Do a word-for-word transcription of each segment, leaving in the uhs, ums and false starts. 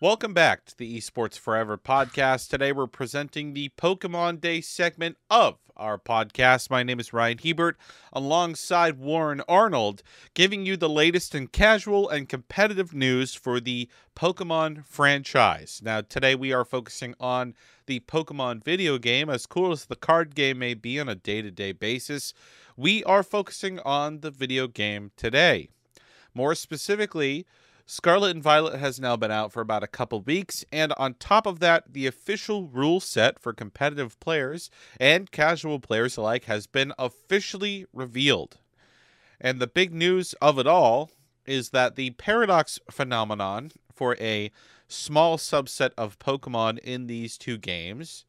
Welcome back to the Esports Forever podcast. Today we're presenting the Pokemon Day segment of our podcast. My name is Ryan Hebert, alongside Warren Arnold, giving you the latest in casual and competitive news for the Pokemon franchise. Now, today we are focusing on the Pokemon video game. As cool as the card game may be on a day-to-day basis, we are focusing on the video game today. More specifically, Scarlet and Violet has now been out for about a couple weeks, and on top of that, the official rule set for competitive players and casual players alike has been officially revealed. And the big news of it all is that the paradox phenomenon for a small subset of Pokemon in these two games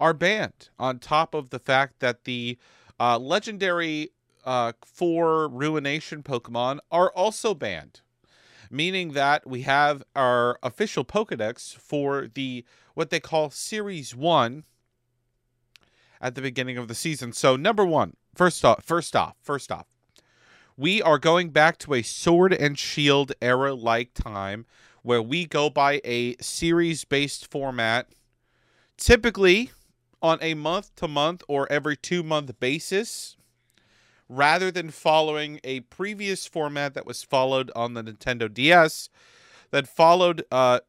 are banned, on top of the fact that the uh, legendary uh, four Ruination Pokemon are also banned. Meaning that we have our official Pokedex for the what they call Series one at the beginning of the season. So number one, first off, first off, first off, we are going back to a Sword and Shield era-like time where we go by a series-based format, typically on a month-to-month or every two-month basis, rather than following a previous format that was followed on the Nintendo D S that followed uh,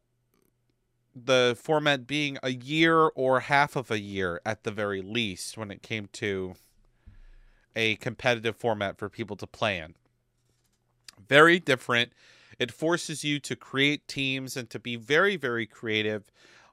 the format being a year or half of a year at the very least when it came to a competitive format for people to play in. Very different. It forces you to create teams and to be very, very creative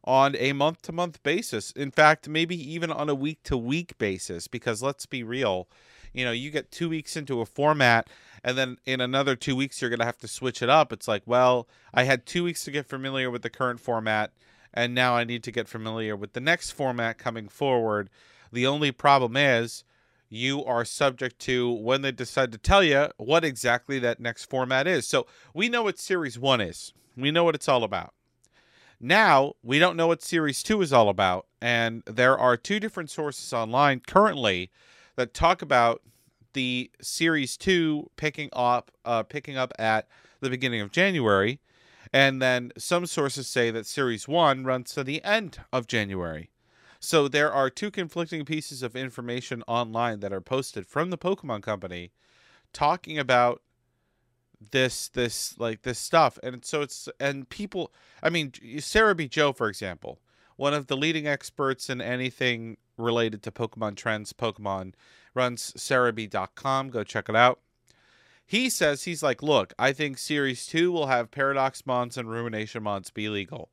on a month-to-month basis. In fact, maybe even on a week-to-week basis, because let's be real, you know, you get two weeks into a format, and then in another two weeks, you're going to have to switch it up. It's like, well, I had two weeks to get familiar with the current format, and now I need to get familiar with the next format coming forward. The only problem is you are subject to when they decide to tell you what exactly that next format is. So we know what Series one is. We know what it's all about. Now, we don't know what Series two is all about, and there are two different sources online currently that talk about the Series two picking up uh, picking up at the beginning of January, and then some sources say that Series one runs to the end of January. So there are two conflicting pieces of information online that are posted from the Pokemon Company talking about this this like this stuff. And so it's and people, I mean, Sarah B. Joe, for example, one of the leading experts in anything related to Pokemon trends, Pokemon, runs Cerebi dot com. Go check it out. He says, he's like, look, I think Series two will have Paradox Mons and Ruination Mons be legal.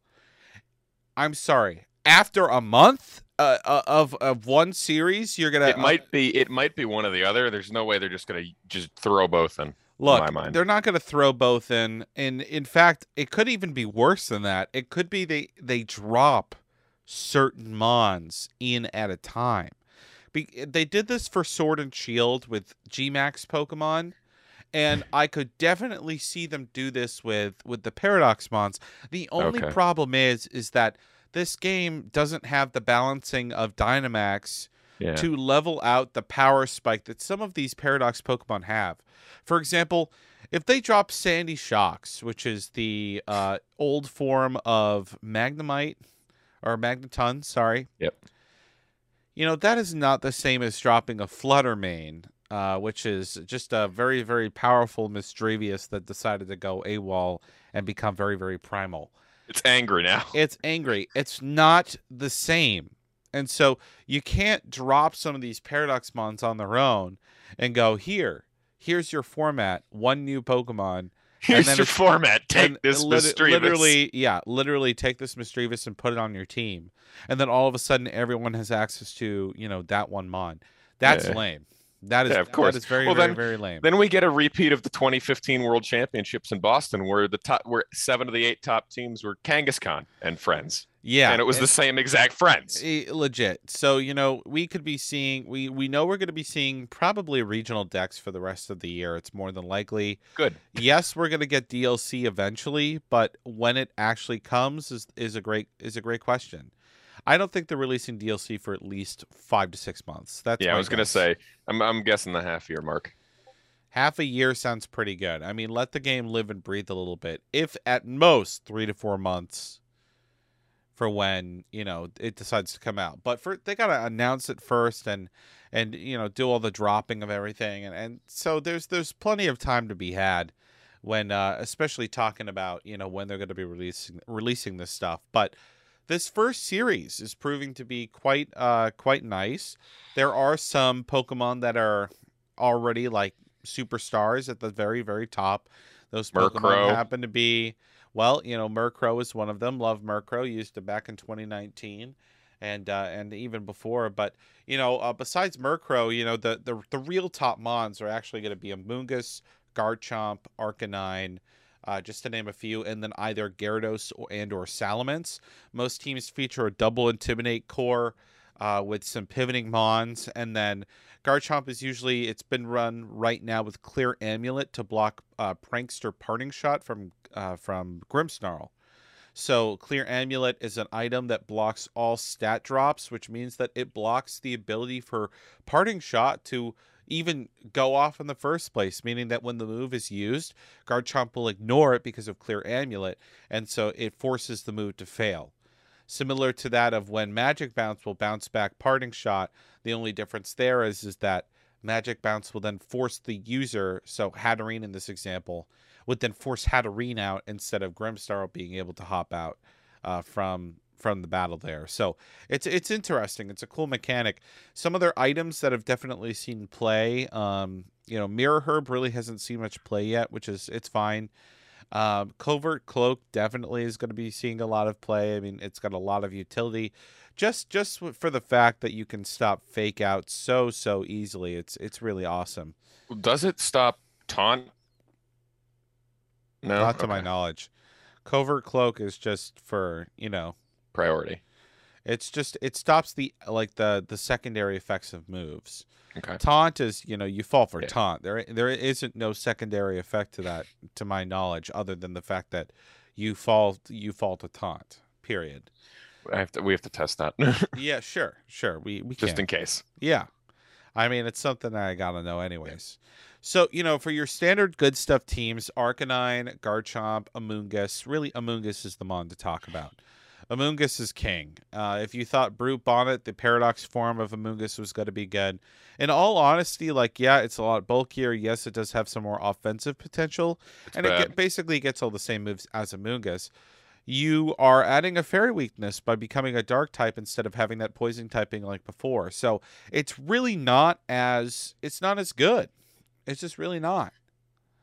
I'm sorry. After a month uh, of of one series, you're gonna. It might be. It might be one or the other. There's no way they're just gonna just throw both in. Look, in my mind, they're not gonna throw both in, and in fact, it could even be worse than that. It could be they they drop certain mons in at a time. Be they did this for Sword and Shield with G Max Pokemon, and I could definitely see them do this with with the Paradox mons. The only okay. problem is is that this game doesn't have the balancing of Dynamax yeah. to level out the power spike that some of these Paradox Pokemon have. For example, if they drop Sandy Shocks, which is the uh, old form of Magnemite, or Magneton, sorry. Yep. You know, that is not the same as dropping a Fluttermane, uh, which is just a very, very powerful Misdreavus that decided to go AWOL and become very, very primal. It's angry now. It's angry. It's not the same. And so you can't drop some of these Paradox Mons on their own and go, here, here's your format, one new Pokemon. Here's your format. Take this Misdreavus. Literally, yeah, literally take this Misdreavus and put it on your team. And then all of a sudden, everyone has access to, you know, that one Mon. That's yeah. lame. That is, yeah, of course. That is very, well, very, then, very lame. Then we get a repeat of the twenty fifteen World Championships in Boston, where the top, where seven of the eight top teams were Kangaskhan and friends. Yeah. And it was the same exact friends. Legit. So, you know, we could be seeing, we, we know we're going to be seeing probably regional decks for the rest of the year. It's more than likely. Good. Yes, we're going to get D L C eventually, but when it actually comes is, is a great, is a great question. I don't think they're releasing D L C for at least five to six months. That's yeah, I was going to say, I'm, I'm guessing the half year mark. half a year sounds pretty good. I mean, let the game live and breathe a little bit. If at most three to four months for when, you know, it decides to come out. But for they got to announce it first and, and you know, do all the dropping of everything. And, and so there's there's plenty of time to be had when, uh, especially talking about, you know, when they're going to be releasing releasing this stuff. But this first series is proving to be quite uh, quite nice. There are some Pokemon that are already, like, superstars at the very, very top. Those Pokemon Murkrow. happen to be, well, you know, Murkrow is one of them. Love Murkrow. Used it back in twenty nineteen and uh, and even before. But, you know, uh, besides Murkrow, you know, the, the, the real top mons are actually going to be Amoongus, Garchomp, Arcanine, Uh, just to name a few, and then either Gyarados or, and or Salamence. Most teams feature a double Intimidate core uh, with some pivoting mons, and then Garchomp is usually, it's been run right now with Clear Amulet to block uh, Prankster Parting Shot from, uh, from Grimmsnarl. So Clear Amulet is an item that blocks all stat drops, which means that it blocks the ability for Parting Shot to even go off in the first place, meaning that when the move is used, Garchomp will ignore it because of Clear Amulet, and so it forces the move to fail. Similar to that of when Magic Bounce will bounce back Parting Shot, the only difference there is, is that Magic Bounce will then force the user, so Hatterene in this example, would then force Hatterene out instead of Grimmsnarl being able to hop out uh, from... from the battle there. So it's it's interesting. It's a cool mechanic. Some other items that I've definitely seen play, um you know, Mirror Herb really hasn't seen much play yet, which is it's fine. um Covert Cloak definitely is going to be seeing a lot of play. I mean, it's got a lot of utility just just for the fact that you can stop fake out so so easily. It's it's really awesome. Does it stop taunt? No, not to okay. my knowledge. Covert Cloak is just for, you know, priority. It's just it stops the like the the secondary effects of moves. Okay. Taunt is, you know, you fall for yeah. taunt. There there isn't no secondary effect to that, to my knowledge, other than the fact that you fall you fall to taunt. Period. I have to, we have to test that. Yeah, sure, sure. We we just can. in case. Yeah, I mean, it's something that I gotta know anyways. Yeah. So, you know, for your standard good stuff teams, Arcanine, Garchomp, Amoongus. Really, Amoongus is the mon to talk about. Amoongus is king. Uh, if you thought Brute Bonnet, the paradox form of Amoongus, was going to be good, in all honesty, like, yeah, it's a lot bulkier. Yes, it does have some more offensive potential, it's and bad. it get, basically gets all the same moves as Amoongus. You are adding a fairy weakness by becoming a dark type instead of having that poison typing like before. So it's really not as it's not as good. It's just really not.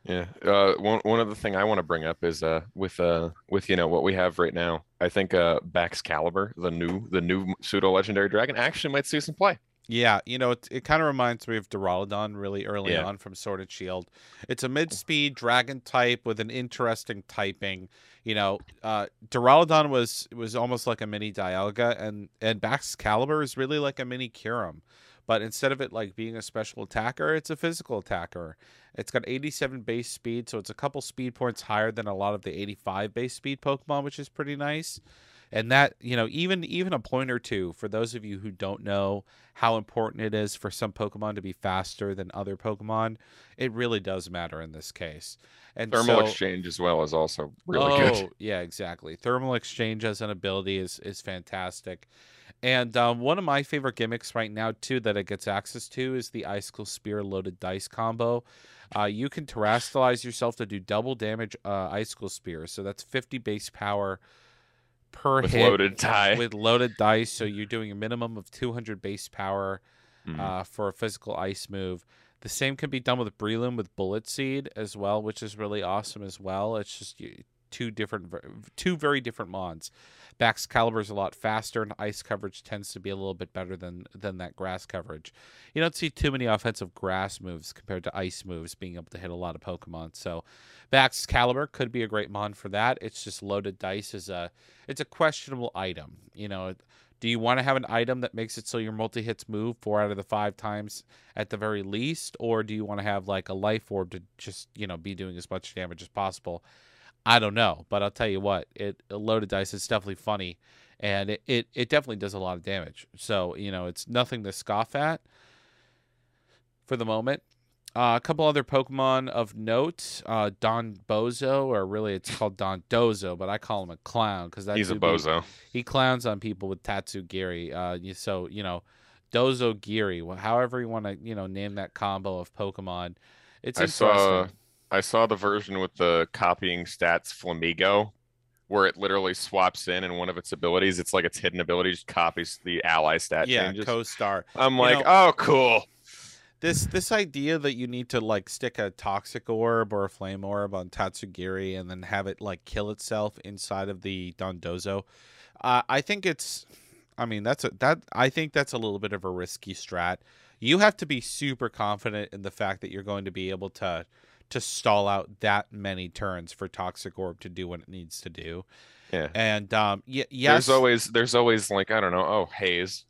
Yeah. Uh, one one other thing I want to bring up is uh with uh with you know what we have right now, I think uh Baxcalibur, the new the new pseudo legendary dragon, actually might see some play. Yeah, you know, it it kind of reminds me of Duraludon really early yeah. on from Sword and Shield. It's a mid speed dragon type with an interesting typing. You know, uh, Duraludon was was almost like a mini Dialga, and and Baxcalibur is really like a mini Kyurem. But instead of it like being a special attacker, it's a physical attacker. It's got eighty-seven base speed, so it's a couple speed points higher than a lot of the eighty-five base speed Pokemon, which is pretty nice. And that, you know, even even a point or two, for those of you who don't know how important it is for some Pokemon to be faster than other Pokemon, it really does matter in this case. And Thermal so, Exchange as well is also really oh, good. Oh, yeah, exactly. Thermal Exchange as an ability is is fantastic. And um, one of my favorite gimmicks right now, too, that it gets access to is the Icicle Spear Loaded Dice combo. Uh, you can terastalize yourself to do double damage uh, Icicle Spear. So that's fifty base power per with hit loaded die. with loaded dice. So you're doing a minimum of two hundred base power mm-hmm. uh, for a physical ice move. The same can be done with Breloom with Bullet Seed as well, which is really awesome as well. It's just... You, Two different, two very different mons. Baxcalibur is a lot faster, and ice coverage tends to be a little bit better than than that grass coverage. You don't see too many offensive grass moves compared to ice moves being able to hit a lot of Pokemon. So, Baxcalibur could be a great mon for that. It's just loaded dice is a it's a questionable item. You know, do you want to have an item that makes it so your multi hits move four out of the five times at the very least, or do you want to have like a life orb to just, you know, be doing as much damage as possible? I don't know, but I'll tell you what, it loaded dice is definitely funny, and it, it, it definitely does a lot of damage. So, you know, it's nothing to scoff at for the moment. Uh, a couple other Pokemon of note. Uh, Don Bozo, or really it's called Don Dozo, but I call him a clown because he's a bozo. He, he clowns on people with Tatsugiri. Uh, so, you know, Dozogiri, however you want to, you know, name that combo of Pokemon. It's I saw, I saw the version with the copying stats Flamigo, where it literally swaps in and one of its abilities, it's like its hidden ability, just copies the ally stat yeah, changes. Yeah, co-star. I'm you like, know, oh, cool. This this idea that you need to like stick a toxic orb or a flame orb on Tatsugiri and then have it like kill itself inside of the Don Dozo, uh, I think it's, I mean that's a that I think that's a little bit of a risky strat. You have to be super confident in the fact that you're going to be able to to stall out that many turns for toxic orb to do what it needs to do. Yeah, and um, yeah, yes, there's always there's always like I don't know, oh haze.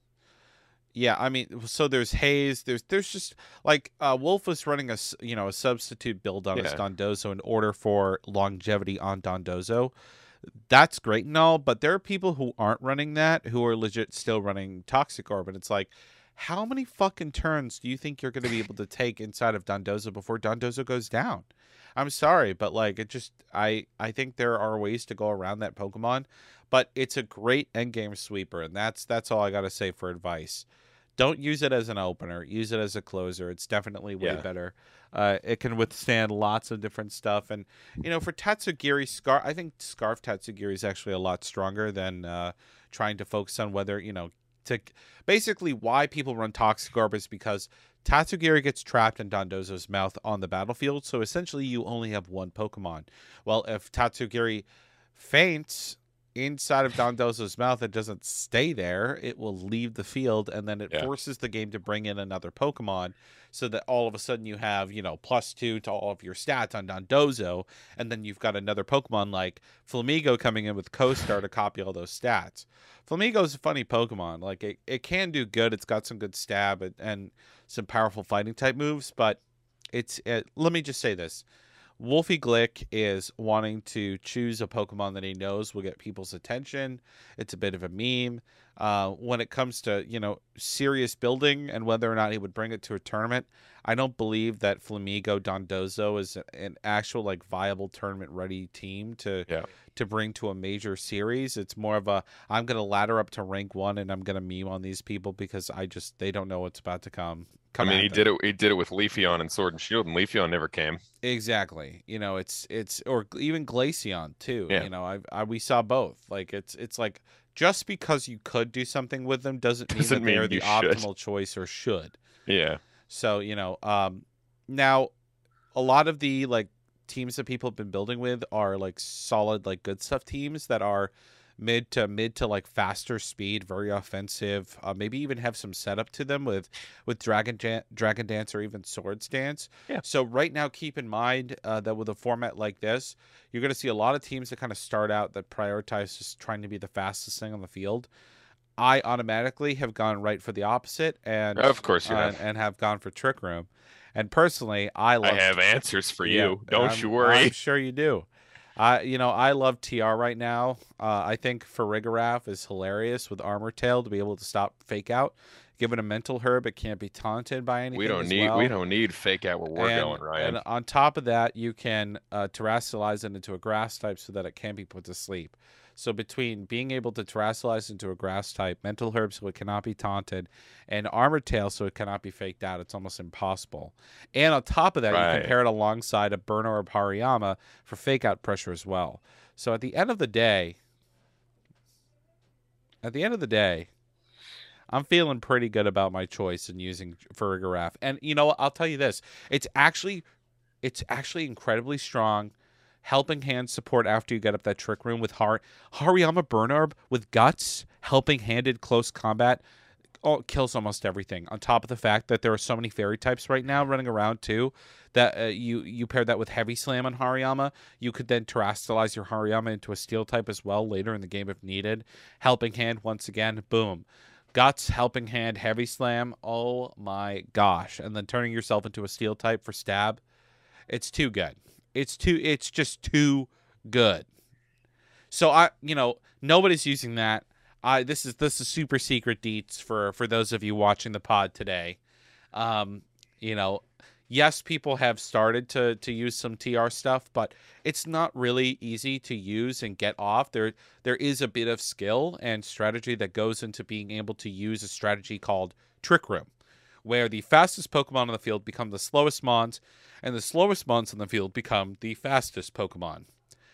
Yeah, I mean, so there's haze. There's there's just like uh, Wolf was running a you know a substitute build on yeah. his Don Dozo in order for longevity on Don Dozo. That's great and all, but there are people who aren't running that who are legit still running Toxic Orb, and it's like, how many fucking turns do you think you're going to be able to take inside of Don Dozo before Don Dozo goes down? I'm sorry, but like it just I I think there are ways to go around that Pokemon, but it's a great endgame sweeper, and that's that's all I gotta say for advice. Don't use it as an opener. Use it as a closer. It's definitely way yeah. better. Uh, it can withstand lots of different stuff, and you know for Tatsugiri Scarf, I think Scarf Tatsugiri is actually a lot stronger than uh, trying to focus on whether you know to basically why people run Toxic Orb is because Tatsugiri gets trapped in Don Dozo's mouth on the battlefield, so essentially you only have one Pokemon. Well, if Tatsugiri faints inside of Don Dozo's mouth, it doesn't stay there. It will leave the field, and then it yeah. forces the game to bring in another Pokemon so that all of a sudden you have, you know, plus two to all of your stats on Don Dozo, and then you've got another Pokemon like Flamigo coming in with Co-Star to copy all those stats. Flamigo's a funny Pokemon. Like, it, it can do good. It's got some good stab and... and some powerful fighting type moves, but it's it, let me just say this. Wolfie Glick is wanting to choose a Pokemon that he knows will get people's attention. It's a bit of a meme. Uh, when it comes to, you know, serious building and whether or not he would bring it to a tournament, I don't believe that Flamigo Don Dozo is an actual like viable tournament ready team to yeah. to bring to a major series. It's more of a I'm going to ladder up to rank one and I'm going to meme on these people because I just they don't know what's about to come. I mean, he them. did it. He did it with Leafeon and Sword and Shield, and Leafeon never came. Exactly. You know, it's it's or even Glaceon too. Yeah. You know, I, I we saw both. Like it's it's like just because you could do something with them doesn't mean doesn't that they're the should. optimal choice or should. Yeah. So you know, um, now a lot of the like teams that people have been building with are like solid, like good stuff teams that are mid to mid to like faster speed, very offensive, uh, maybe even have some setup to them with with Dragon Jan Dragon Dance or even Swords Dance. Yeah. So right now, keep in mind uh, that with a format like this, you're going to see a lot of teams that kind of start out that prioritize just trying to be the fastest thing on the field. I automatically have gone right for the opposite, and of course you uh, have. and have gone for Trick Room. And personally, I love I have answers for yeah, you. Don't I'm, you worry. I'm sure you do. I, uh, you know, I love T R right now. Uh, I think Farigaraf is hilarious with Armor Tail to be able to stop Fake Out. Given a mental herb, it can't be taunted by anything. We don't as need well. we don't need Fake Out where we're and, going, Ryan. And on top of that, you can uh, terrestrialize it into a grass type so that it can be put to sleep. So between being able to terrestrialize into a grass type, mental herb so it cannot be taunted, and Armor Tail so it cannot be faked out, it's almost impossible. And on top of that, right. you compare it alongside a Burn Orb Hariyama for fake out pressure as well. So at the end of the day, at the end of the day, I'm feeling pretty good about my choice in using Farigaraf. And you know, I'll tell you this: it's actually, it's actually incredibly strong. Helping hand support after you get up that Trick Room with heart. Hariyama Burn Orb with guts, helping handed close combat, oh, kills almost everything. On top of the fact that there are so many fairy types right now running around too, that uh, you you pair that with Heavy Slam on Hariyama, you could then terrestrialize your Hariyama into a Steel type as well later in the game if needed. Helping hand once again, boom. Guts, Helping Hand, Heavy Slam, oh my gosh. And then turning yourself into a Steel type for stab, it's too good. It's too. It's just too good. So I, you know, nobody's using that. I this is this is super secret deets for for those of you watching the pod today. Um, you know, yes, people have started to to use some T R stuff, but it's not really easy to use and get off. There there is a bit of skill and strategy that goes into being able to use a strategy called Trick Room, where the fastest Pokemon on the field become the slowest Mons, and the slowest Mons on the field become the fastest Pokemon.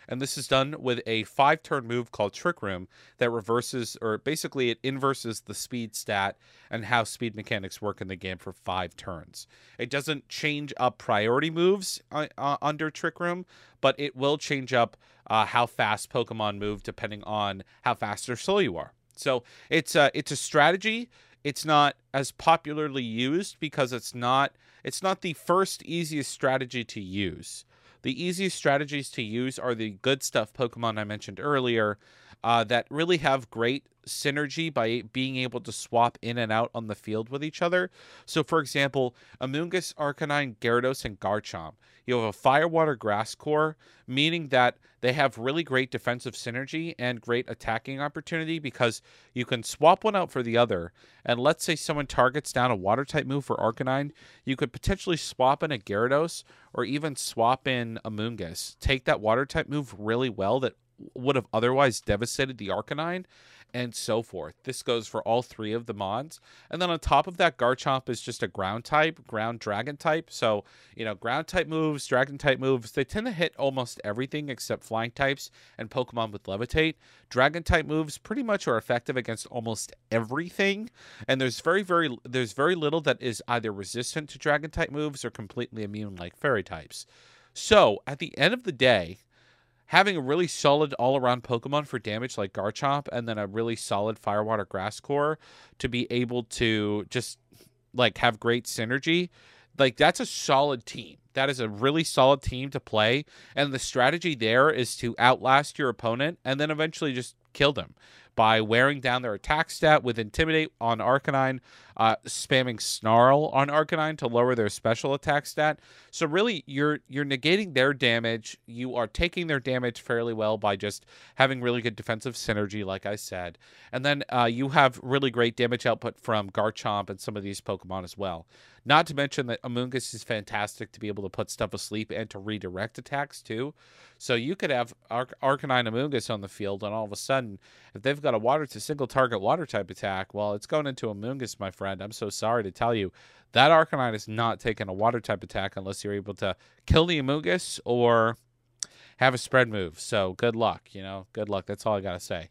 And this is done with a five-turn move called Trick Room that reverses, or basically it inverses the speed stat and how speed mechanics work in the game for five turns. It doesn't change up priority moves uh, uh, under Trick Room, but it will change up uh, how fast Pokemon move depending on how fast or slow you are. So it's a, it's a strategy. It's not as popularly used because it's not it's not the first easiest strategy to use. The easiest strategies to use are the good stuff Pokemon I mentioned earlier uh, that really have great synergy by being able to swap in and out on the field with each other. So, for example, Amoongus, Arcanine, Gyarados, and Garchomp. You have a Fire, Water, Grass core, meaning that they have really great defensive synergy and great attacking opportunity because you can swap one out for the other. And let's say someone targets down a Water-type move for Arcanine, you could potentially swap in a Gyarados or even swap in Amoongus. Take that Water-type move really well that would have otherwise devastated the Arcanine, and so forth. This goes for all three of the mods. And then on top of that, Garchomp is just a ground type, ground dragon type. So, you know, ground type moves, dragon type moves, they tend to hit almost everything except flying types and Pokemon with levitate. Dragon type moves pretty much are effective against almost everything. And there's very, very, there's very little that is either resistant to dragon type moves or completely immune like fairy types. So at the end of the day, having a really solid all-around Pokemon for damage like Garchomp and then a really solid Fire, Water, Grass core to be able to just, like, have great synergy, like, that's a solid team. That is a really solid team to play, and the strategy there is to outlast your opponent and then eventually just kill them by wearing down their attack stat with Intimidate on Arcanine, uh, spamming Snarl on Arcanine to lower their special attack stat. So really, you're you're negating their damage. You are taking their damage fairly well by just having really good defensive synergy, like I said. And then uh, you have really great damage output from Garchomp and some of these Pokemon as well. Not to mention that Amoongus is fantastic to be able to put stuff asleep and to redirect attacks too. So you could have Arc Arcanine Amoongus on the field, and all of a sudden, if they've got a water to single target water type attack, well, it's going into Amoongus, my friend. I'm so sorry to tell you that Arcanine is not taking a water type attack unless you're able to kill the Amoongus or have a spread move. So good luck, you know, good luck. That's all I got to say.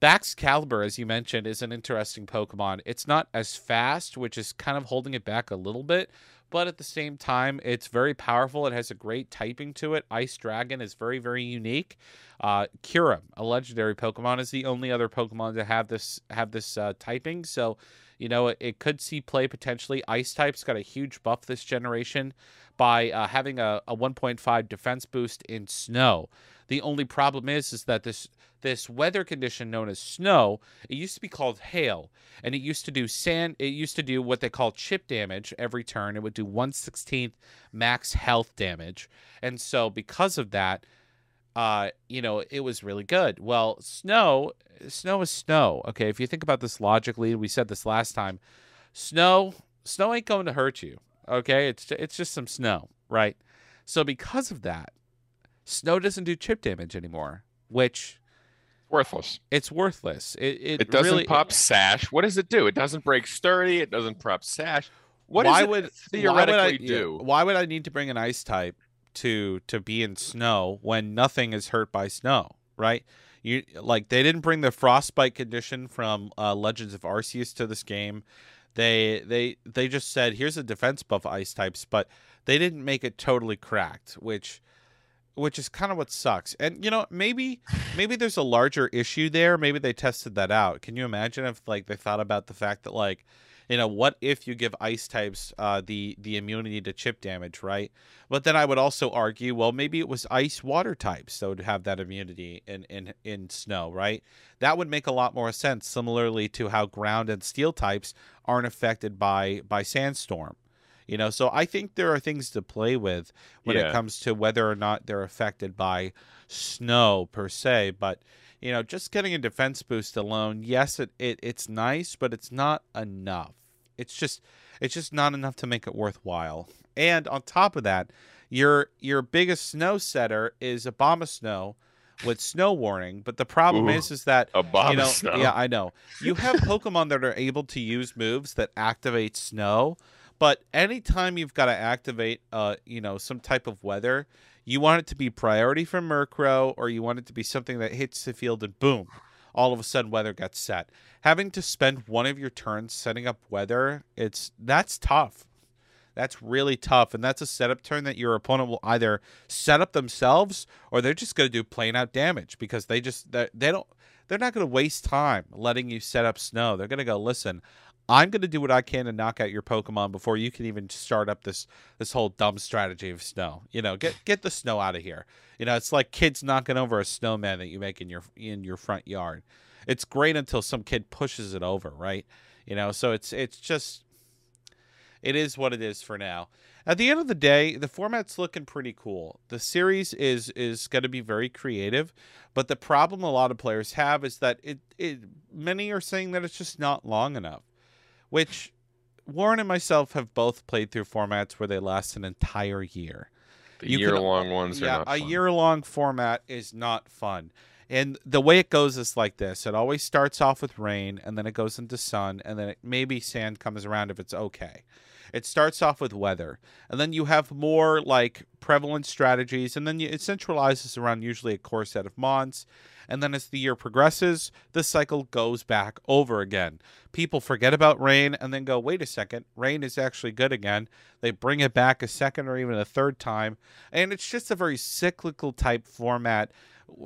Baxcalibur, as you mentioned, is an interesting Pokemon. It's not as fast, which is kind of holding it back a little bit, but at the same time, it's very powerful. It has a great typing to it. Ice Dragon is very, very unique. Uh, Kyurem, a legendary Pokemon, is the only other Pokemon to have this have this uh, typing. So, you know, it, it could see play potentially. Ice type's got a huge buff this generation by uh, having a, a one point five defense boost in snow. The only problem is, is that this this weather condition known as snow, it used to be called hail, and it used to do sand. It used to do what they call chip damage every turn. It would do one sixteenth max health damage, and so because of that, uh, you know, it was really good. Well, snow, snow is snow. Okay, if you think about this logically, we said this last time. Snow, snow ain't going to hurt you. Okay, it's it's just some snow, right? So because of that, snow doesn't do chip damage anymore, which worthless. It's worthless. It it, it doesn't really, pop it, sash. What does it do? It doesn't break sturdy. It doesn't prop sash. What why does it would, theoretically why would I, do? Why would I need to bring an ice type to to be in snow when nothing is hurt by snow? Right? You like they didn't bring the frostbite condition from uh, Legends of Arceus to this game. They they they just said here's a defense buff ice types, but they didn't make it totally cracked, which. Which is kind of what sucks. And, you know, maybe maybe there's a larger issue there. Maybe they tested that out. Can you imagine if, like, they thought about the fact that, like, you know, what if you give ice types uh, the, the immunity to chip damage, right? But then I would also argue, well, maybe it was ice water types that would have that immunity in, in, in snow, right? That would make a lot more sense, similarly to how ground and steel types aren't affected by, by sandstorm. You know, so I think there are things to play with when yeah. it comes to whether or not they're affected by snow per se. But, you know, just getting a defense boost alone, yes, it, it it's nice, but it's not enough. it's just it's just not enough to make it worthwhile. And on top of that, your your biggest snow setter is Abomasnow with snow warning, but the problem Ooh, is is that you know, snow. yeah, I know. You have Pokemon that are able to use moves that activate snow, but anytime you've got to activate uh, you know, some type of weather, you want it to be priority for Murkrow, or you want it to be something that hits the field and boom, all of a sudden weather gets set. Having to spend one of your turns setting up weather, it's that's tough. That's really tough, and that's a setup turn that your opponent will either set up themselves, or they're just going to do plain out damage because they just they, they don't they're not going to waste time letting you set up snow. They're going to go, listen, I'm going to do what I can to knock out your Pokemon before you can even start up this this whole dumb strategy of snow. You know, get get the snow out of here. You know, it's like kids knocking over a snowman that you make in your in your front yard. It's great until some kid pushes it over, right? You know, so it's it's just. It is what it is for now. At the end of the day, the format's looking pretty cool. The series is is going to be very creative, but the problem a lot of players have is that it, it many are saying that it's just not long enough, which Warren and myself have both played through formats where they last an entire year. The year-long ones yeah, are not fun. Yeah, a year-long format is not fun. And the way it goes is like this. It always starts off with rain, and then it goes into sun, and then it, maybe sand comes around if it's okay. It starts off with weather, and then you have more like prevalent strategies, and then you, it centralizes around usually a core set of mons. And then as the year progresses, the cycle goes back over again. People forget about rain and then go, wait a second, rain is actually good again. They bring it back a second or even a third time. And it's just a very cyclical type format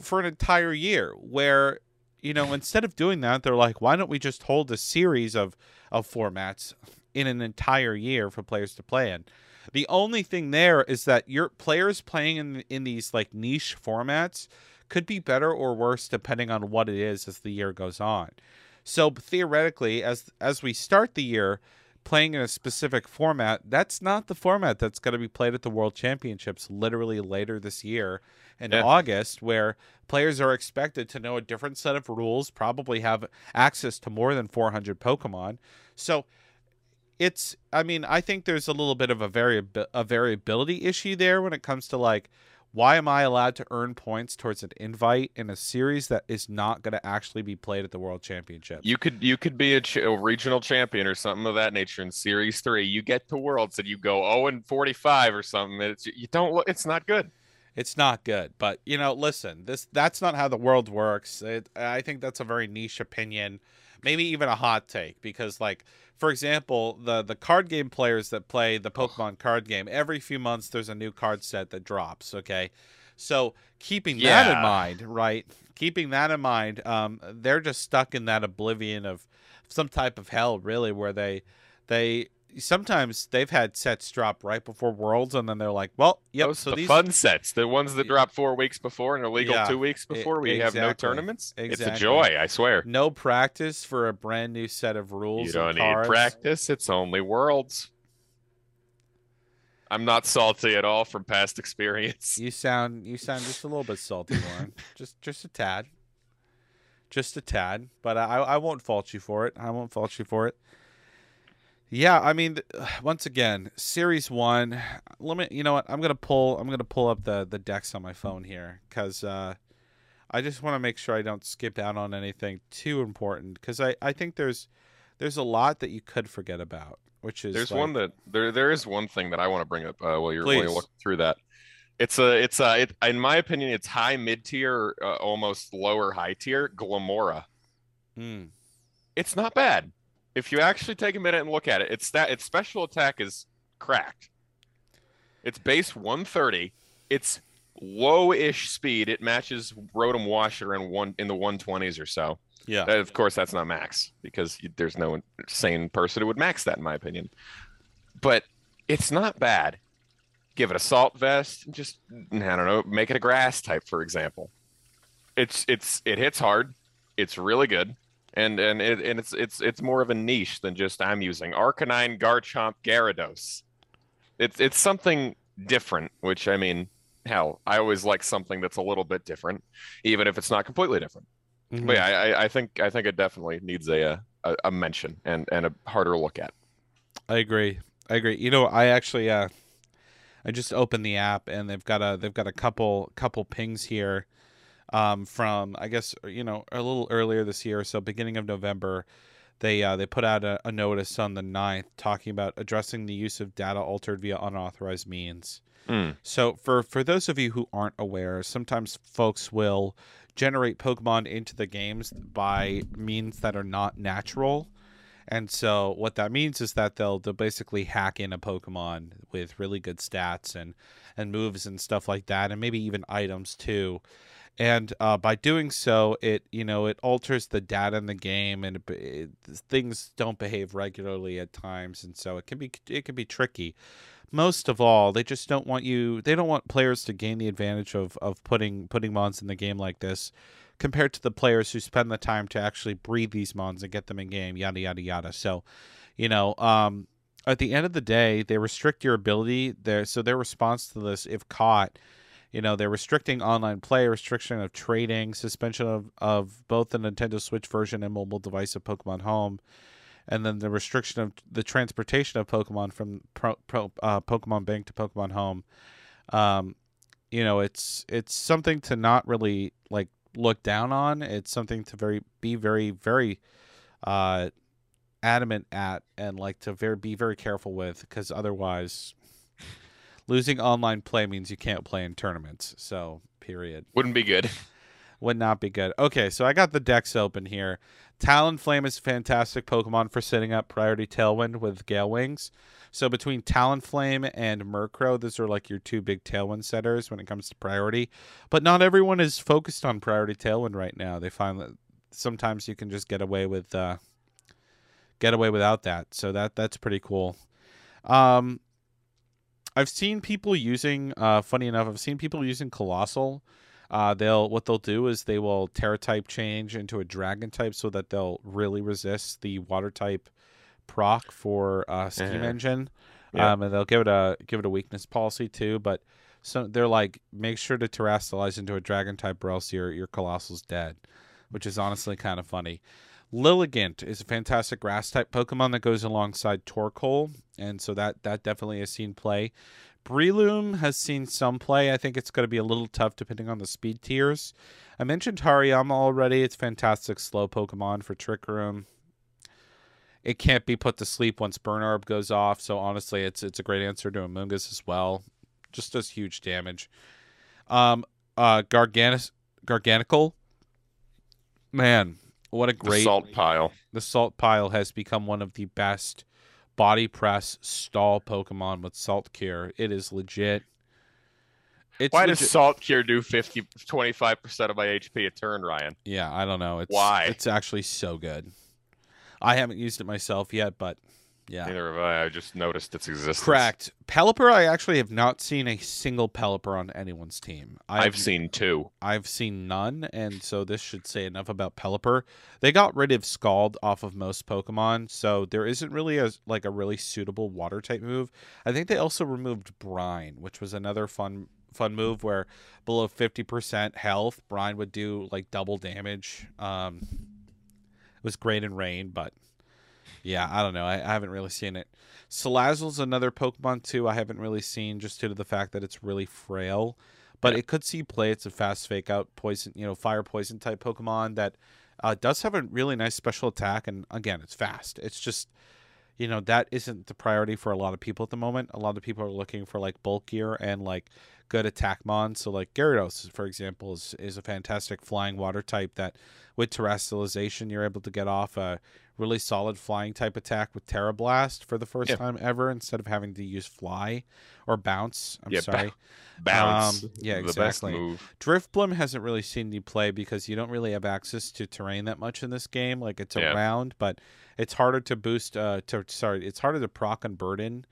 for an entire year where, you know, instead of doing that, they're like, why don't we just hold a series of, of formats in an entire year for players to play in? The only thing there is that your players playing in, in these like niche formats could be better or worse depending on what it is as the year goes on. So theoretically, as as we start the year playing in a specific format, that's not the format that's going to be played at the World Championships literally later this year in yeah. August, where players are expected to know a different set of rules, probably have access to more than four hundred Pokemon. So it's, I mean, I think there's a little bit of a, variab- a variability issue there when it comes to like, why am I allowed to earn points towards an invite in a series that is not going to actually be played at the World Championship? You could you could be a, ch a regional champion or something of that nature in Series Three. You get to Worlds and you go oh and forty-five or something. It's you don't. Look, it's not good. It's not good. But you know, listen, this that's not how the world works. It, I think that's a very niche opinion, maybe even a hot take, because like. For example, the, the card game players that play the Pokemon card game, every few months there's a new card set that drops, okay? So keeping yeah. that in mind, right, keeping that in mind, um, they're just stuck in that oblivion of some type of hell, really, where they they sometimes they've had sets drop right before Worlds, and then they're like, well, yep. Those so the these fun sets, the ones that drop four weeks before and are legal yeah, two weeks before, it, we exactly, have no tournaments. Exactly. It's a joy, I swear. No practice for a brand new set of rules. You don't need practice. It's only Worlds. I'm not salty at all from past experience. You sound, you sound just a little bit salty, Warren. just, just a tad. Just a tad. But I, I won't fault you for it. I won't fault you for it. Yeah, I mean, once again, series one. Let me, you know what? I'm gonna pull. I'm gonna pull up the the decks on my phone here because uh, I just want to make sure I don't skip out on anything too important. Because I I think there's there's a lot that you could forget about, which is there's like, one that there there is one thing that I want to bring up uh, while you're while you're looking through that. It's a it's a it, in my opinion, it's high mid tier, uh, almost lower high tier. Glimmora. Mm. It's not bad. If you actually take a minute and look at it, it's that its special attack is cracked. It's base one thirty. It's low-ish speed. It matches Rotom Washer in one in the one twenties or so. Yeah. That, of course, that's not max because you, there's no sane person who would max that, in my opinion. But it's not bad. Give it a salt vest. And just I don't know. Make it a grass type, for example. It's it's it hits hard. It's really good. And and it and it's it's it's more of a niche than just I'm using Arcanine, Garchomp, Gyarados. It's it's something different, which I mean, hell, I always like something that's a little bit different, even if it's not completely different. Mm-hmm. But yeah, I, I think I think it definitely needs a a, a mention and, and a harder look at. I agree. I agree. You know, I actually uh, I just opened the app and they've got a they've got a couple couple pings here um, from, I guess, you know, a little earlier this year, so beginning of November. They uh, they put out a, a notice on the ninth talking about addressing the use of data altered via unauthorized means. Mm. So for, for those of you who aren't aware, sometimes folks will generate Pokemon into the games by means that are not natural. And so what that means is that they'll they'll basically hack in a Pokemon with really good stats and, and moves and stuff like that, and maybe even items too. And uh, by doing so, it you know it alters the data in the game, and it, it, things don't behave regularly at times, and so it can be it can be tricky. Most of all, they just don't want you. They don't want players to gain the advantage of of putting putting mons in the game like this, compared to the players who spend the time to actually breed these mons and get them in game. Yada yada yada. So, you know. Um, At the end of the day, they restrict your ability there. So their response to this, if caught, you know, they're restricting online play, restriction of trading, suspension of, of both the Nintendo Switch version and mobile device of Pokemon Home, and then the restriction of the transportation of Pokemon from pro, pro, uh, Pokemon Bank to Pokemon Home. Um, you know, it's it's something to not really like look down on. It's something to very be very very. Uh, adamant at and like to very be very careful with, because otherwise losing online play means you can't play in tournaments, so period. Wouldn't be good. Would not be good. Okay, so I got the decks open here. Talonflame is a fantastic Pokemon for setting up priority Tailwind with Gale Wings. So between Talonflame and Murkrow, those are like your two big Tailwind setters when it comes to priority. But not everyone is focused on priority Tailwind right now. They find that sometimes you can just get away with uh get away without that, so that that's pretty cool. Um, I've seen people using. Uh, funny enough, I've seen people using Colossal. Uh, they'll what they'll do is they will Terra type change into a Dragon type so that they'll really resist the Water type proc for uh, Scheme mm-hmm. Engine, yeah. um, and they'll give it a give it a weakness policy too. But so they're like, make sure to Terastalize into a Dragon type, or else your your Colossal's dead, which is honestly kind of funny. Lilligant is a fantastic grass-type Pokemon that goes alongside Torkoal, and so that, that definitely has seen play. Breloom has seen some play. I think it's going to be a little tough depending on the speed tiers. I mentioned Hariyama already. It's a fantastic slow Pokemon for Trick Room. It can't be put to sleep once Burn Orb goes off, so honestly, it's it's a great answer to Amoongus as well. Just does huge damage. Um, uh, Garganis, Garganical. Man. What a great the salt pile. The salt pile has become one of the best body press stall Pokemon with Salt Cure. It is legit. It's Why legit. Does Salt Cure do fifty, twenty-five percent of my H P a turn, Ryan? Yeah, I don't know. It's, Why? It's actually so good. I haven't used it myself yet, but yeah. Neither have I. I just noticed its existence. Correct. Pelipper, I actually have not seen a single Pelipper on anyone's team. I've, I've seen two. I've seen none, and so this should say enough about Pelipper. They got rid of Scald off of most Pokemon, so there isn't really a like a really suitable water type move. I think they also removed Brine, which was another fun fun move where below fifty percent health, Brine would do like double damage. Um, it was great in rain, but yeah, I don't know. I, I haven't really seen it. Salazzle's another Pokemon, too, I haven't really seen just due to the fact that it's really frail. But yeah. It could see play. It's a fast fake-out poison, you know, fire poison type Pokemon that uh, does have a really nice special attack. And, again, it's fast. It's just, you know, that isn't the priority for a lot of people at the moment. A lot of people are looking for, like, bulkier and, like, good attack mon. So, like, Gyarados, for example, is, is a fantastic flying water type that with Terastalization you're able to get off a really solid flying type attack with Terra Blast for the first yeah. time ever instead of having to use Fly or Bounce. I'm yeah, sorry. Bounce. Um, yeah, exactly. The best move. Drifblim hasn't really seen the play because you don't really have access to terrain that much in this game. Like it's yeah. around, but it's harder to boost. Uh, to sorry, it's harder to proc and burden.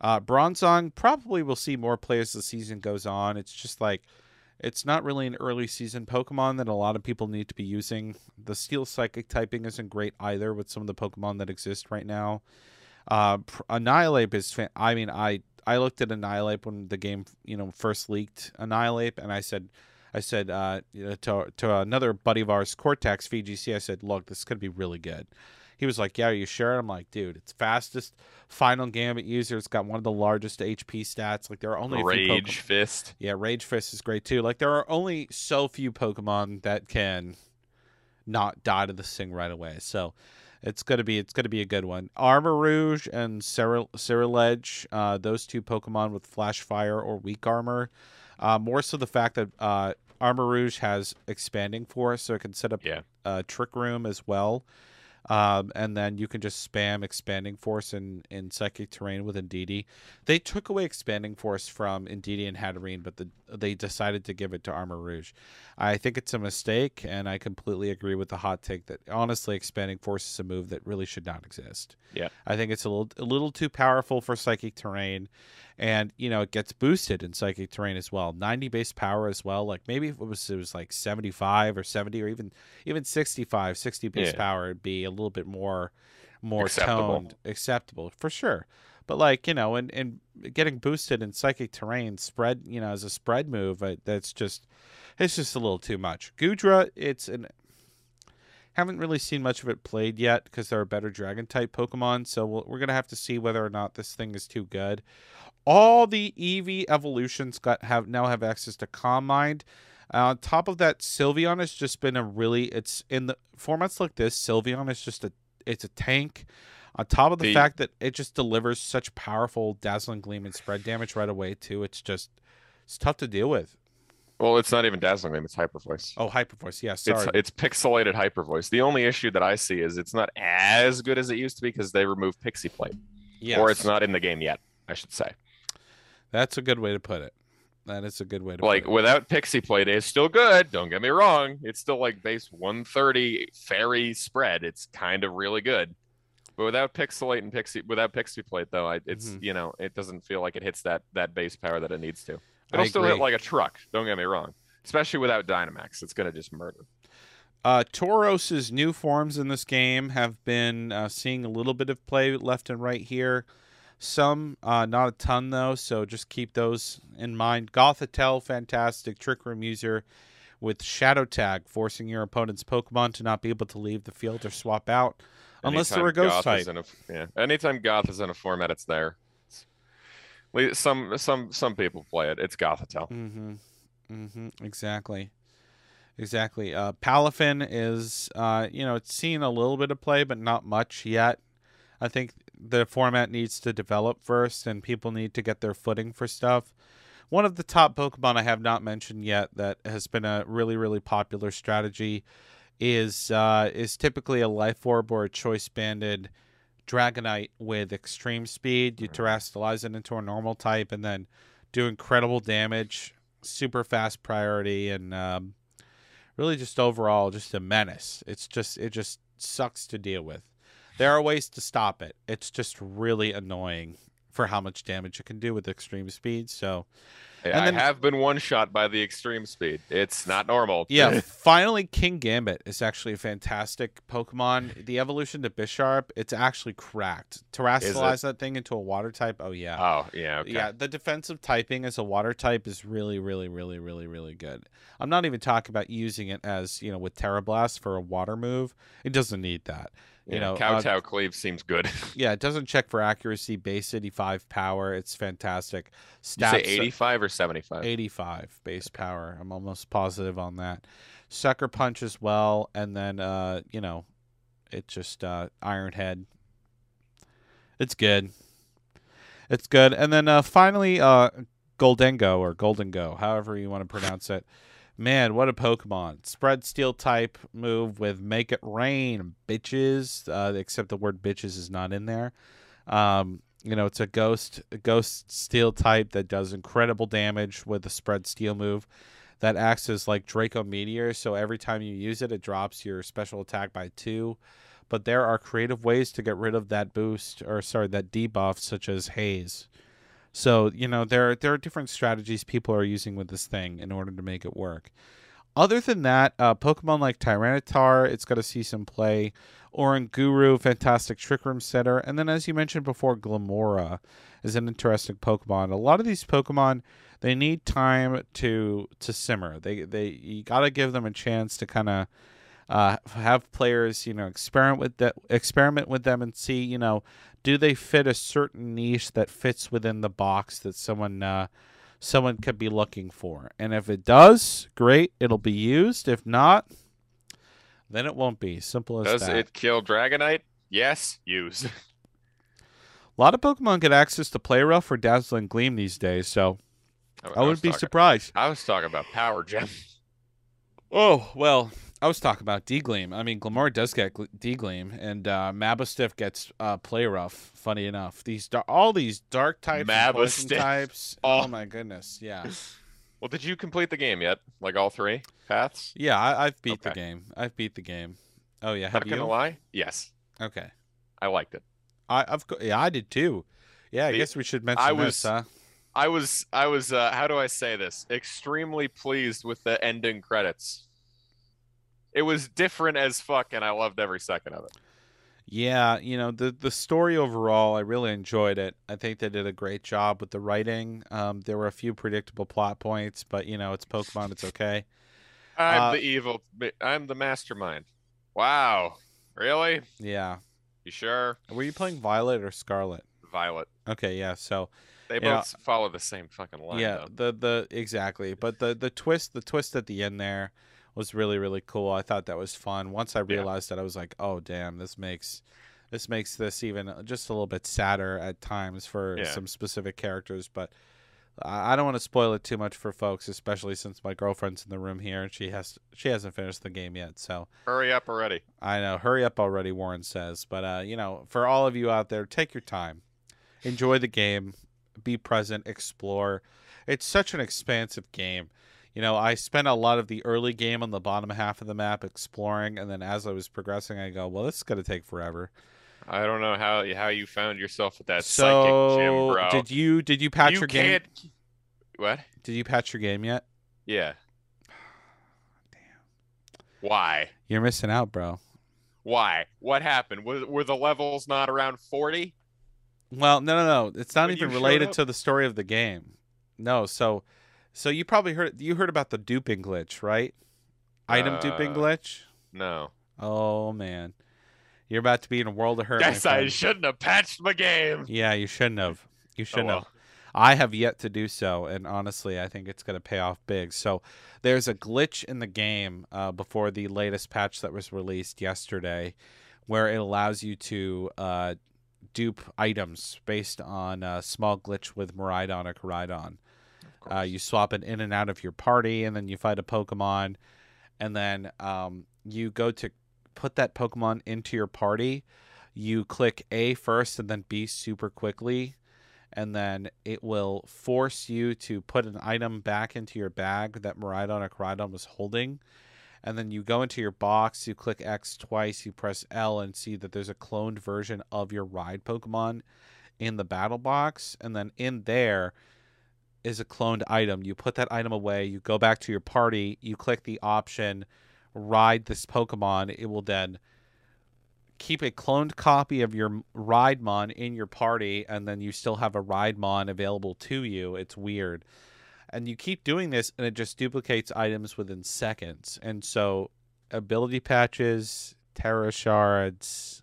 Uh, Bronzong probably will see more play as the season goes on. It's just like. It's not really an early season Pokemon that a lot of people need to be using. The Steel Psychic typing isn't great either with some of the Pokemon that exist right now. Uh, Annihilape is, fan I mean, I, I looked at Annihilape when the game, you know, first leaked Annihilape. And I said, I said, uh, you know, to, to another buddy of ours, Cortex V G C, I said, look, this could be really good. He He was like, yeah, are you sure? And I'm like, dude, it's fastest final gambit user. It's got one of the largest H P stats. Like, there are only Rage a few Pokemon. Fist. Yeah, Rage Fist is great too. Like, there are only so few Pokemon that can not die to this thing right away. So it's gonna be it's gonna be a good one. Armarouge and Cyrilledge, uh, those two Pokemon with Flash Fire or Weak Armor. Uh, more so the fact that uh, Armarouge has Expanding Force, so it can set up yeah. a Trick Room as well. Um, and then you can just spam Expanding Force in, in Psychic Terrain with Indeedee. They took away Expanding Force from Indeedee and Hatterene, but the, they decided to give it to Armarouge. I think it's a mistake, and I completely agree with the hot take that, honestly, Expanding Force is a move that really should not exist. Yeah, I think it's a little, a little too powerful for Psychic Terrain, and, you know, it gets boosted in Psychic Terrain as well. ninety base power as well. Like, maybe if it was, it was like seventy-five or seventy or even, even sixty-five, sixty base yeah. power would be a little bit more more acceptable. toned acceptable for sure, but like, you know, and and getting boosted in Psychic Terrain spread, you know, as a spread move, I, that's just it's just a little too much. Goodra, it's an haven't really seen much of it played yet because there are better dragon type Pokemon, so we'll, we're gonna have to see whether or not this thing is too good. All the Eevee evolutions got have now have access to Calm Mind. Uh, on top of that, Sylveon has just been a really, it's in the formats like this, Sylveon is just a, it's a tank. On top of the, the fact that it just delivers such powerful Dazzling Gleam and spread damage right away too, it's just, it's tough to deal with. Well, it's not even Dazzling Gleam, it's Hyper Voice. Oh, Hyper Voice, yeah, sorry. It's, it's pixelated Hyper Voice. The only issue that I see is it's not as good as it used to be because they removed Pixie Plate. Yes. Or it's not in the game yet, I should say. That's a good way to put it. That is a good way to like put it. Without Pixie Plate, it's still good. Don't get me wrong; it's still like base one thirty fairy spread. It's kind of really good, but without Pixelate and Pixie, without Pixie Plate though, I, it's mm-hmm. you know, it doesn't feel like it hits that that base power that it needs to. It'll I still agree. hit like a truck. Don't get me wrong, especially without Dynamax, it's gonna just murder. Uh, Tauros's new forms in this game have been uh, seeing a little bit of play left and right here. Some, uh, not a ton though, so just keep those in mind. Gothitelle, fantastic Trick Room user with Shadow Tag, forcing your opponent's Pokemon to not be able to leave the field or swap out unless anytime they're a Ghost type. A, yeah, anytime Goth is in a format, it's there. It's, some some some people play it. It's Gothitelle. Mm-hmm. Mm-hmm. Exactly. Exactly. Uh, Palafin is, uh, you know, it's seen a little bit of play, but not much yet. I think the format needs to develop first, and people need to get their footing for stuff. One of the top Pokemon I have not mentioned yet that has been a really, really popular strategy is uh, is typically a Life Orb or a Choice Banded Dragonite with Extreme Speed. You terrestrialize it into a normal type and then do incredible damage, super fast priority, and um, really just overall just a menace. It's just it just sucks to deal with. There are ways to stop it. It's just really annoying for how much damage it can do with extreme speed. So, yeah, and then, I have been one shot by the extreme speed. It's not normal. Yeah. Finally, King Gambit is actually a fantastic Pokemon. The evolution to Bisharp, it's actually cracked. Terrestrialize that thing into a water type. Oh yeah. Oh yeah. Okay. Yeah. The defensive typing as a water type is really, really, really, really, really good. I'm not even talking about using it as, you know, with Terra Blast for a water move. It doesn't need that. You yeah, know, Kowtow uh, Cleave seems good. Yeah, it doesn't check for accuracy, base eighty-five power. It's fantastic. Stats, you say eighty-five or seventy-five? eighty-five base power. I'm almost positive on that. Sucker Punch as well. And then, uh, you know, it just uh, Iron Head. It's good. It's good. And then uh, finally, uh, Gholdengo or Gholdengo, however you want to pronounce it. Man, what a Pokemon. Spread Steel type move with Make It Rain, bitches. Uh, except the word bitches is not in there. Um, you know, it's a ghost a ghost steel type that does incredible damage with the Spread Steel move that acts as like Draco Meteor. So every time you use it, it drops your special attack by two. But there are creative ways to get rid of that boost or, sorry, that debuff, such as Haze. So, you know, there, there are different strategies people are using with this thing in order to make it work. Other than that, uh, Pokemon like Tyranitar, it's got to see some play. Oranguru, fantastic Trick Room setter. And then, as you mentioned before, Glimmora is an interesting Pokemon. A lot of these Pokemon, they need time to to simmer. They, they you got to give them a chance to kind of Uh, have players, you know, experiment with that, experiment with them, and see, you know, do they fit a certain niche that fits within the box that someone, uh, someone could be looking for. And if it does, great, it'll be used. If not, then it won't be. Simple as that. Does it kill Dragonite? Yes, use. A lot of Pokemon get access to Play Rough or Dazzling Gleam these days, so I, I wouldn't be surprised. I was talking about Power Gem. Oh, well, I was talking about D-Gleam. I mean, Glimmora does get D-Gleam, and uh, Mabastiff gets uh, Play Rough, funny enough. These all these dark types, Mabastiff types. Oh. oh, my goodness, yeah. Well, did you complete the game yet? Like all three paths? Yeah, I, I've beat okay. the game. I've beat the game. Oh, yeah, have Not you? Not going to lie? Yes. Okay. I liked it. I of yeah I did too, yeah. I the, guess we should mention I was, this. Huh? I was I was uh, how do I say this? Extremely pleased with the ending credits. It was different as fuck, and I loved every second of it. Yeah, you know, the the story overall, I really enjoyed it. I think they did a great job with the writing. Um, there were a few predictable plot points, but you know, it's Pokemon. It's okay. I'm uh, the evil. I'm the mastermind. Wow, really? Yeah. You sure? Were you playing Violet or Scarlet? Violet. Okay, yeah. So they both know, follow the same fucking line. Yeah, though. the the exactly. But the the twist, the twist at the end there was really really cool. I thought that was fun. Once I realized yeah. that, I was like, oh damn, this makes this makes this even just a little bit sadder at times for yeah. some specific characters. But I don't want to spoil it too much for folks, especially since my girlfriend's in the room here and she has she hasn't finished the game yet. So hurry up already. I know, hurry up already, Warren says. But uh, you know, for all of you out there, take your time, enjoy the game, be present, explore. It's such an expansive game. You know, I spent a lot of the early game on the bottom half of the map exploring, and then as I was progressing, I go, well, this is gonna take forever. I don't know how how you found yourself at that so, psychic gym, bro. Did you did you patch you your game? Can't... What? Did you patch your game yet? Yeah. Damn. Why? You're missing out, bro. Why? What happened? Were, were the levels not around forty? Well, no, no, no. It's not when even related to the story of the game. No. So, so you probably heard you heard about the duping glitch, right? Uh, Item duping glitch. No. Oh man. You're about to be in a world of hurt. Guess I shouldn't have patched my game. Yeah, you shouldn't have. You shouldn't oh, well. have. I have yet to do so, and honestly, I think it's going to pay off big. So there's a glitch in the game uh, before the latest patch that was released yesterday where it allows you to uh, dupe items based on a small glitch with Miraidon or Koraidon. Uh, you swap it in and out of your party, and then you fight a Pokemon, and then um, you go to put that Pokemon into your party. You click A first and then B super quickly, and then it will force you to put an item back into your bag that Miraidon or Koraidon was holding. And then you go into your box, you click X twice, you press L and see that there's a cloned version of your ride Pokemon in the battle box, and then in there is a cloned item. You put that item away, you go back to your party, you click the option ride this Pokemon. It will then keep a cloned copy of your Ride Mon in your party, and then you still have a Ride Mon available to you. It's weird. And you keep doing this, and it just duplicates items within seconds. And so ability patches, Terra Shards,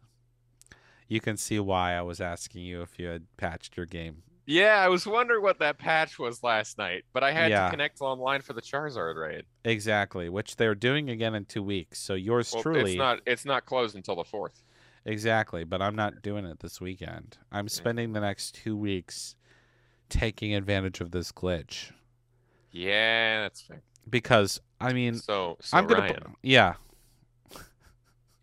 you can see why I was asking you if you had patched your game. Yeah, I was wondering what that patch was last night, but I had yeah. to connect online for the Charizard raid. Exactly, which they're doing again in two weeks. So yours well, truly, it's not it's not closed until the fourth. Exactly, but I'm not doing it this weekend. I'm spending the next two weeks taking advantage of this glitch. Yeah, that's fair. Because I mean, so, so I'm gonna Ryan. yeah. You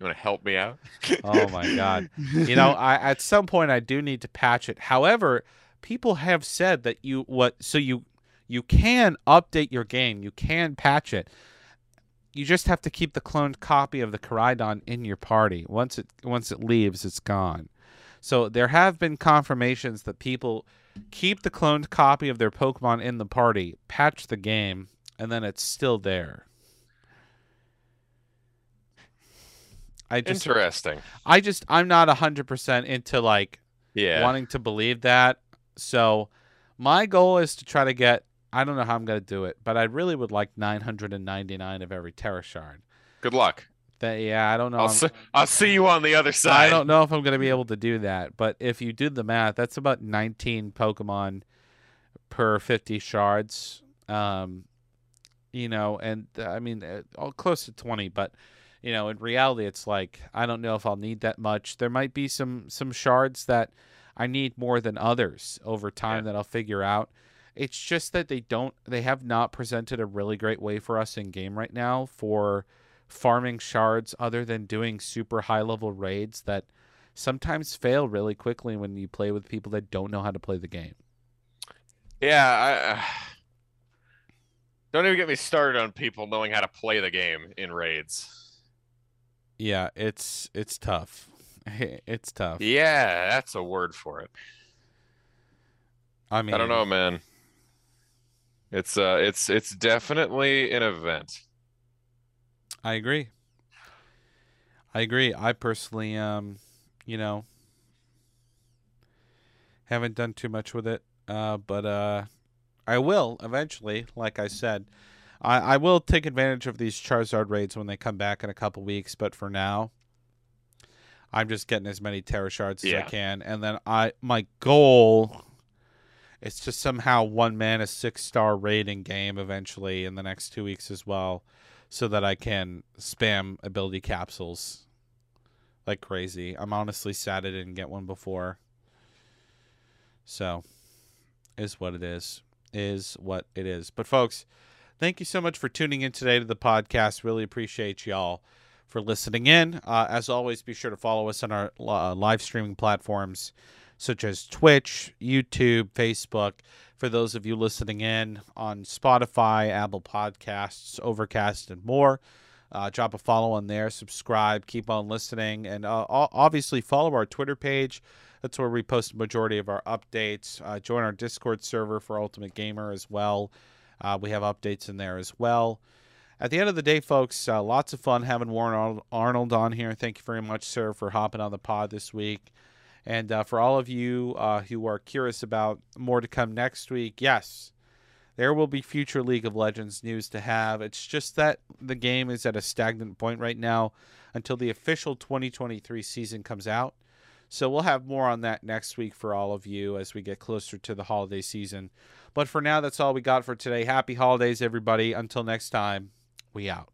want to help me out? Oh my god! You know, I at some point I do need to patch it. However, people have said that you what so you you can update your game, you can patch it. You just have to keep the cloned copy of the Koraidon in your party. Once it once it leaves, it's gone. So there have been confirmations that people keep the cloned copy of their Pokemon in the party, patch the game, and then it's still there. I just, Interesting. I just I'm not a hundred percent into like yeah. wanting to believe that. So my goal is to try to get, I don't know how I'm going to do it, but I really would like nine hundred ninety-nine of every Terra Shard. Good luck. That, yeah, I don't know. I'll see, I'll see you on the other side. I don't know if I'm going to be able to do that, but if you did the math, that's about nineteen Pokemon per fifty shards. Um, you know, and I mean, uh, close to twenty, but you know, in reality, it's like, I don't know if I'll need that much. There might be some, some shards that I need more than others over time, yeah, that I'll figure out. It's just that they don't, they have not presented a really great way for us in game right now for farming shards other than doing super high level raids that sometimes fail really quickly when you play with people that don't know how to play the game. Yeah. I, uh, don't even get me started on people knowing how to play the game in raids. Yeah. It's, it's tough. It's tough. Yeah. That's a word for it. I mean, I don't know, man. It's, uh, it's, it's definitely an event. I agree. I agree. I personally, um, you know, haven't done too much with it, uh, but uh, I will eventually. Like I said, I, I will take advantage of these Charizard raids when they come back in a couple weeks. But for now, I'm just getting as many Terra Shards yeah. as I can, and then I my goal is to somehow one man a six star raiding game eventually in the next two weeks as well, so that I can spam ability capsules like crazy. I'm honestly sad I didn't get one before. So, is what it is. Is what it is. But folks, thank you so much for tuning in today to the podcast. Really appreciate y'all for listening in. Uh, as always, be sure to follow us on our uh, live streaming platforms such as Twitch, YouTube, Facebook. For those of you listening in on Spotify, Apple Podcasts, Overcast, and more, uh, drop a follow on there, subscribe, keep on listening, and uh, obviously follow our Twitter page. That's where we post the majority of our updates. Uh, join our Discord server for Ultimate Gamer as well. Uh, we have updates in there as well. At the end of the day, folks, uh, lots of fun having Warren Arnold on here. Thank you very much, sir, for hopping on the pod this week. And uh, for all of you uh, who are curious about more to come next week, yes, there will be future League of Legends news to have. It's just that the game is at a stagnant point right now until the official twenty twenty-three season comes out. So we'll have more on that next week for all of you as we get closer to the holiday season. But for now, that's all we got for today. Happy holidays, everybody. Until next time, we out.